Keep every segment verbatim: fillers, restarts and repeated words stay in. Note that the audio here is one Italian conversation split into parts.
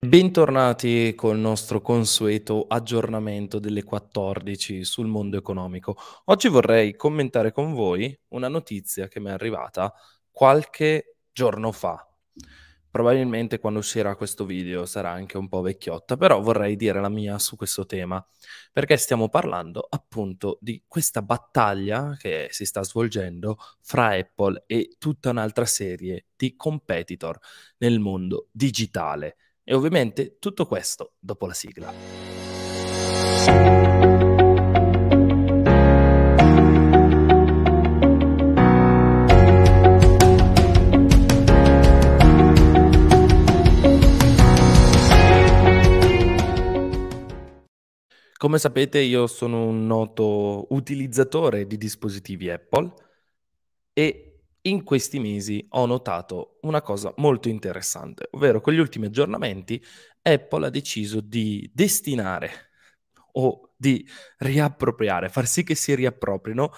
Bentornati col nostro consueto aggiornamento delle quattordici sul mondo economico. Oggi vorrei commentare con voi una notizia che mi è arrivata qualche giorno fa. Probabilmente quando uscirà questo video sarà anche un po' vecchiotta, però vorrei dire la mia su questo tema, perché stiamo parlando appunto di questa battaglia che si sta svolgendo fra Apple e tutta un'altra serie di competitor nel mondo digitale. E ovviamente tutto questo dopo la sigla. Come sapete, io sono un noto utilizzatore di dispositivi Apple e in questi mesi ho notato una cosa molto interessante, ovvero con gli ultimi aggiornamenti Apple ha deciso di destinare o di riappropriare, far sì che si riapproprino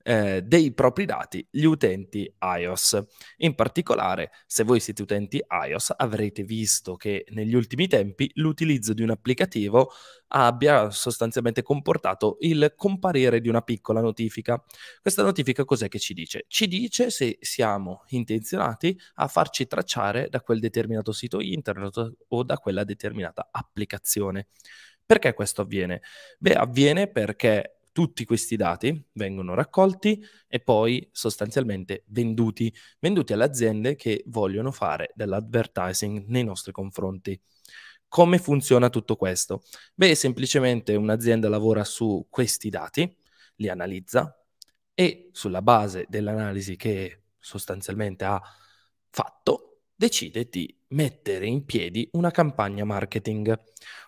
eh, dei propri dati gli utenti iOS. In particolare, se voi siete utenti iOS, avrete visto che negli ultimi tempi l'utilizzo di un applicativo abbia sostanzialmente comportato il comparire di una piccola notifica. Questa notifica cos'è che ci dice? Ci dice se siamo intenzionati a farci tracciare da quel determinato sito internet o da quella determinata applicazione. Perché questo avviene? Beh, avviene perché tutti questi dati vengono raccolti e poi sostanzialmente venduti, venduti alle aziende che vogliono fare dell'advertising nei nostri confronti. Come funziona tutto questo? Beh, semplicemente un'azienda lavora su questi dati, li analizza e sulla base dell'analisi che sostanzialmente ha fatto, decide di mettere in piedi una campagna marketing,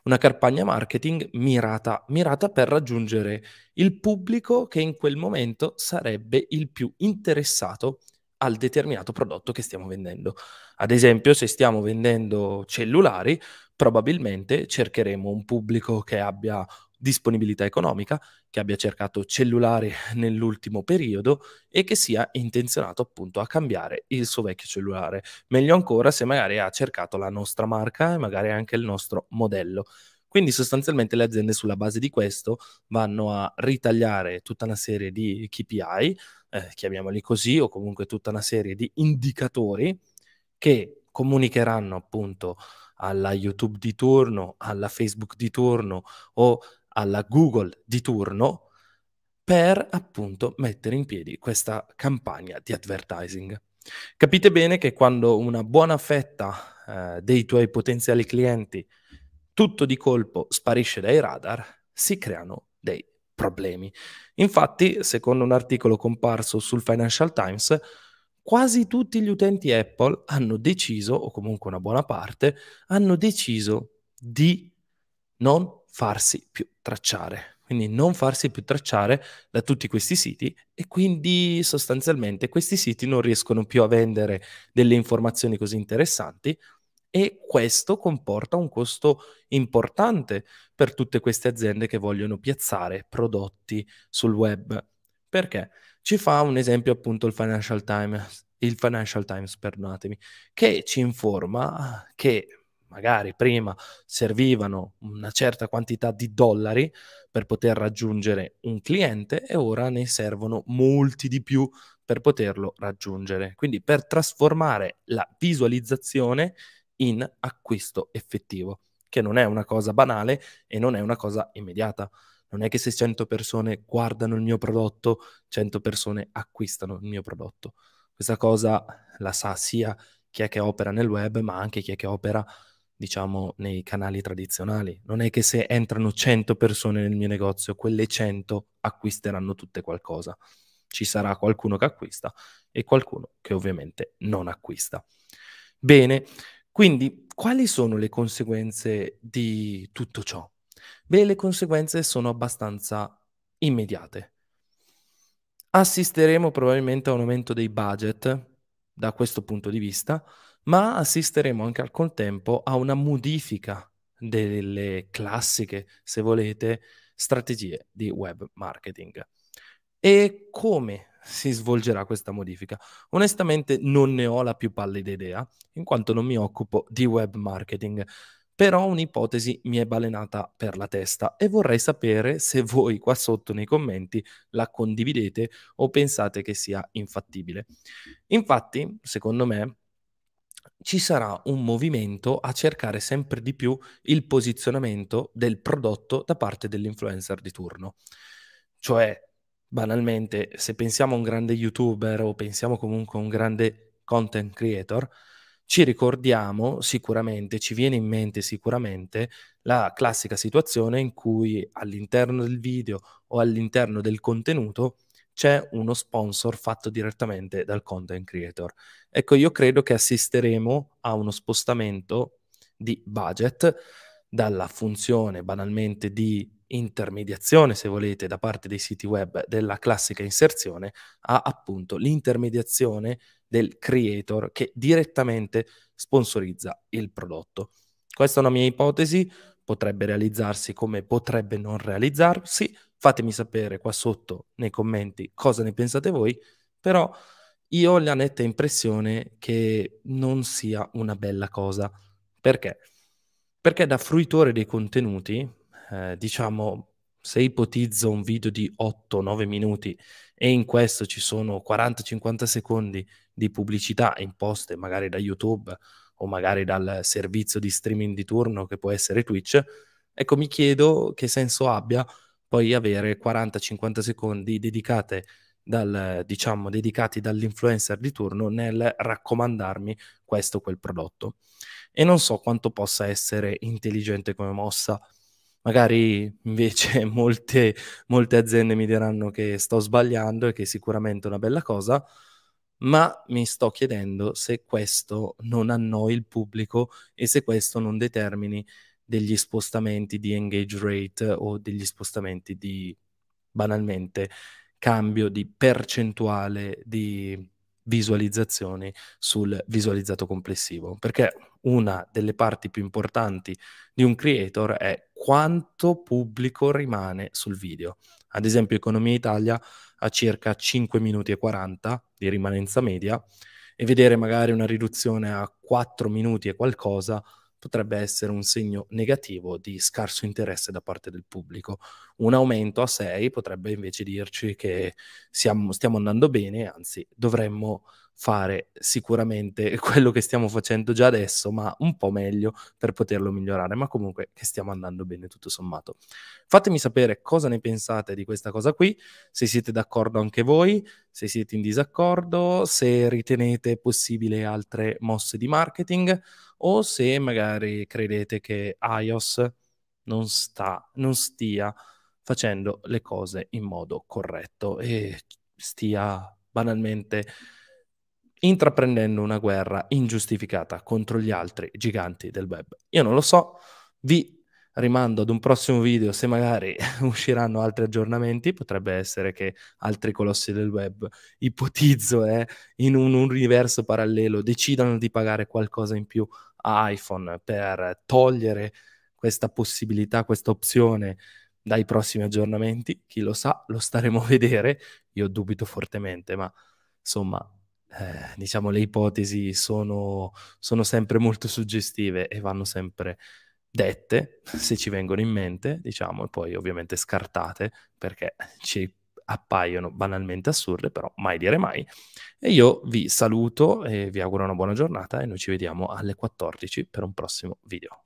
una campagna marketing mirata, mirata per raggiungere il pubblico che in quel momento sarebbe il più interessato al determinato prodotto che stiamo vendendo. Ad esempio, se stiamo vendendo cellulari, probabilmente cercheremo un pubblico che abbia disponibilità economica, che abbia cercato cellulari nell'ultimo periodo e che sia intenzionato appunto a cambiare il suo vecchio cellulare. Meglio ancora se magari ha cercato la nostra marca e magari anche il nostro modello. Quindi sostanzialmente le aziende sulla base di questo vanno a ritagliare tutta una serie di K P I, eh, chiamiamoli così, o comunque tutta una serie di indicatori che comunicheranno appunto alla YouTube di turno, alla Facebook di turno o alla Google di turno per appunto mettere in piedi questa campagna di advertising. Capite bene che quando una buona fetta eh, dei tuoi potenziali clienti tutto di colpo sparisce dai radar, si creano dei problemi. Infatti, secondo un articolo comparso sul Financial Times, quasi tutti gli utenti Apple hanno deciso, o comunque una buona parte, hanno deciso di non farsi più tracciare. Quindi non farsi più tracciare da tutti questi siti e quindi sostanzialmente questi siti non riescono più a vendere delle informazioni così interessanti e questo comporta un costo importante per tutte queste aziende che vogliono piazzare prodotti sul web. Perché? Ci fa un esempio appunto il Financial Times, il Financial Times, perdonatemi, che ci informa che magari prima servivano una certa quantità di dollari per poter raggiungere un cliente e ora ne servono molti di più per poterlo raggiungere. Quindi per trasformare la visualizzazione in acquisto effettivo, che non è una cosa banale e non è una cosa immediata. Non è che se cento persone guardano il mio prodotto, cento persone acquistano il mio prodotto. Questa cosa la sa sia chi è che opera nel web, ma anche chi è che opera, diciamo, nei canali tradizionali. Non è che se entrano cento persone nel mio negozio, quelle cento acquisteranno tutte qualcosa. Ci sarà qualcuno che acquista e qualcuno che ovviamente non acquista. Bene, quindi quali sono le conseguenze di tutto ciò? Beh, le conseguenze sono abbastanza immediate. Assisteremo probabilmente a un aumento dei budget da questo punto di vista, ma assisteremo anche al contempo a una modifica delle classiche, se volete, strategie di web marketing. E come si svolgerà questa modifica? Onestamente non ne ho la più pallida idea, in quanto non mi occupo di web marketing. però un'ipotesi mi è balenata per la testa e vorrei sapere se voi qua sotto nei commenti la condividete o pensate che sia infattibile. Infatti, secondo me, ci sarà un movimento a cercare sempre di più il posizionamento del prodotto da parte dell'influencer di turno. Cioè, banalmente, se pensiamo a un grande YouTuber o pensiamo comunque a un grande content creator, ci ricordiamo sicuramente, ci viene in mente sicuramente la classica situazione in cui all'interno del video o all'interno del contenuto c'è uno sponsor fatto direttamente dal content creator. Ecco, io credo che assisteremo a uno spostamento di budget dalla funzione banalmente di intermediazione, se volete, da parte dei siti web della classica inserzione a appunto l'intermediazione del creator che direttamente sponsorizza il prodotto. Questa è una mia ipotesi, potrebbe realizzarsi come potrebbe non realizzarsi. Fatemi sapere qua sotto nei commenti cosa ne pensate voi, però io ho la netta impressione che non sia una bella cosa. Perché? Perché da fruitore dei contenuti, Eh, diciamo, se ipotizzo un video di otto nove minuti e in questo ci sono quaranta cinquanta secondi di pubblicità imposte magari da YouTube o magari dal servizio di streaming di turno che può essere Twitch, ecco, mi chiedo che senso abbia poi avere quaranta cinquanta secondi dedicate dal, diciamo, dedicati dall'influencer di turno nel raccomandarmi questo o quel prodotto. E non so quanto possa essere intelligente come mossa. Magari invece molte, molte aziende mi diranno che sto sbagliando e che è sicuramente una bella cosa, ma mi sto chiedendo se questo non annoi il pubblico e se questo non determini degli spostamenti di engage rate o degli spostamenti di, banalmente, cambio di percentuale di visualizzazioni sul visualizzato complessivo, perché una delle parti più importanti di un creator è quanto pubblico rimane sul video. Ad esempio Economia Italia ha circa cinque minuti e quaranta di rimanenza media e vedere magari una riduzione a quattro minuti e qualcosa potrebbe essere un segno negativo di scarso interesse da parte del pubblico. Un aumento a sei potrebbe invece dirci che siamo, stiamo andando bene, anzi dovremmo fare sicuramente quello che stiamo facendo già adesso, ma un po' meglio per poterlo migliorare, ma comunque che stiamo andando bene tutto sommato. Fatemi sapere cosa ne pensate di questa cosa qui, se siete d'accordo anche voi, se siete in disaccordo, se ritenete possibile altre mosse di marketing o se magari credete che iOS non sta, non stia facendo le cose in modo corretto e stia banalmente intraprendendo una guerra ingiustificata contro gli altri giganti del web. Io non lo so, vi rimando ad un prossimo video, se magari usciranno altri aggiornamenti, potrebbe essere che altri colossi del web, ipotizzo, eh, in un universo parallelo, decidano di pagare qualcosa in più a iPhone per togliere questa possibilità, questa opzione dai prossimi aggiornamenti. Chi lo sa, lo staremo a vedere, io dubito fortemente, ma insomma, Eh, diciamo le ipotesi sono, sono sempre molto suggestive e vanno sempre dette se ci vengono in mente, diciamo, e poi ovviamente scartate perché ci appaiono banalmente assurde, però mai dire mai. E io vi saluto e vi auguro una buona giornata e noi ci vediamo alle quattordici per un prossimo video.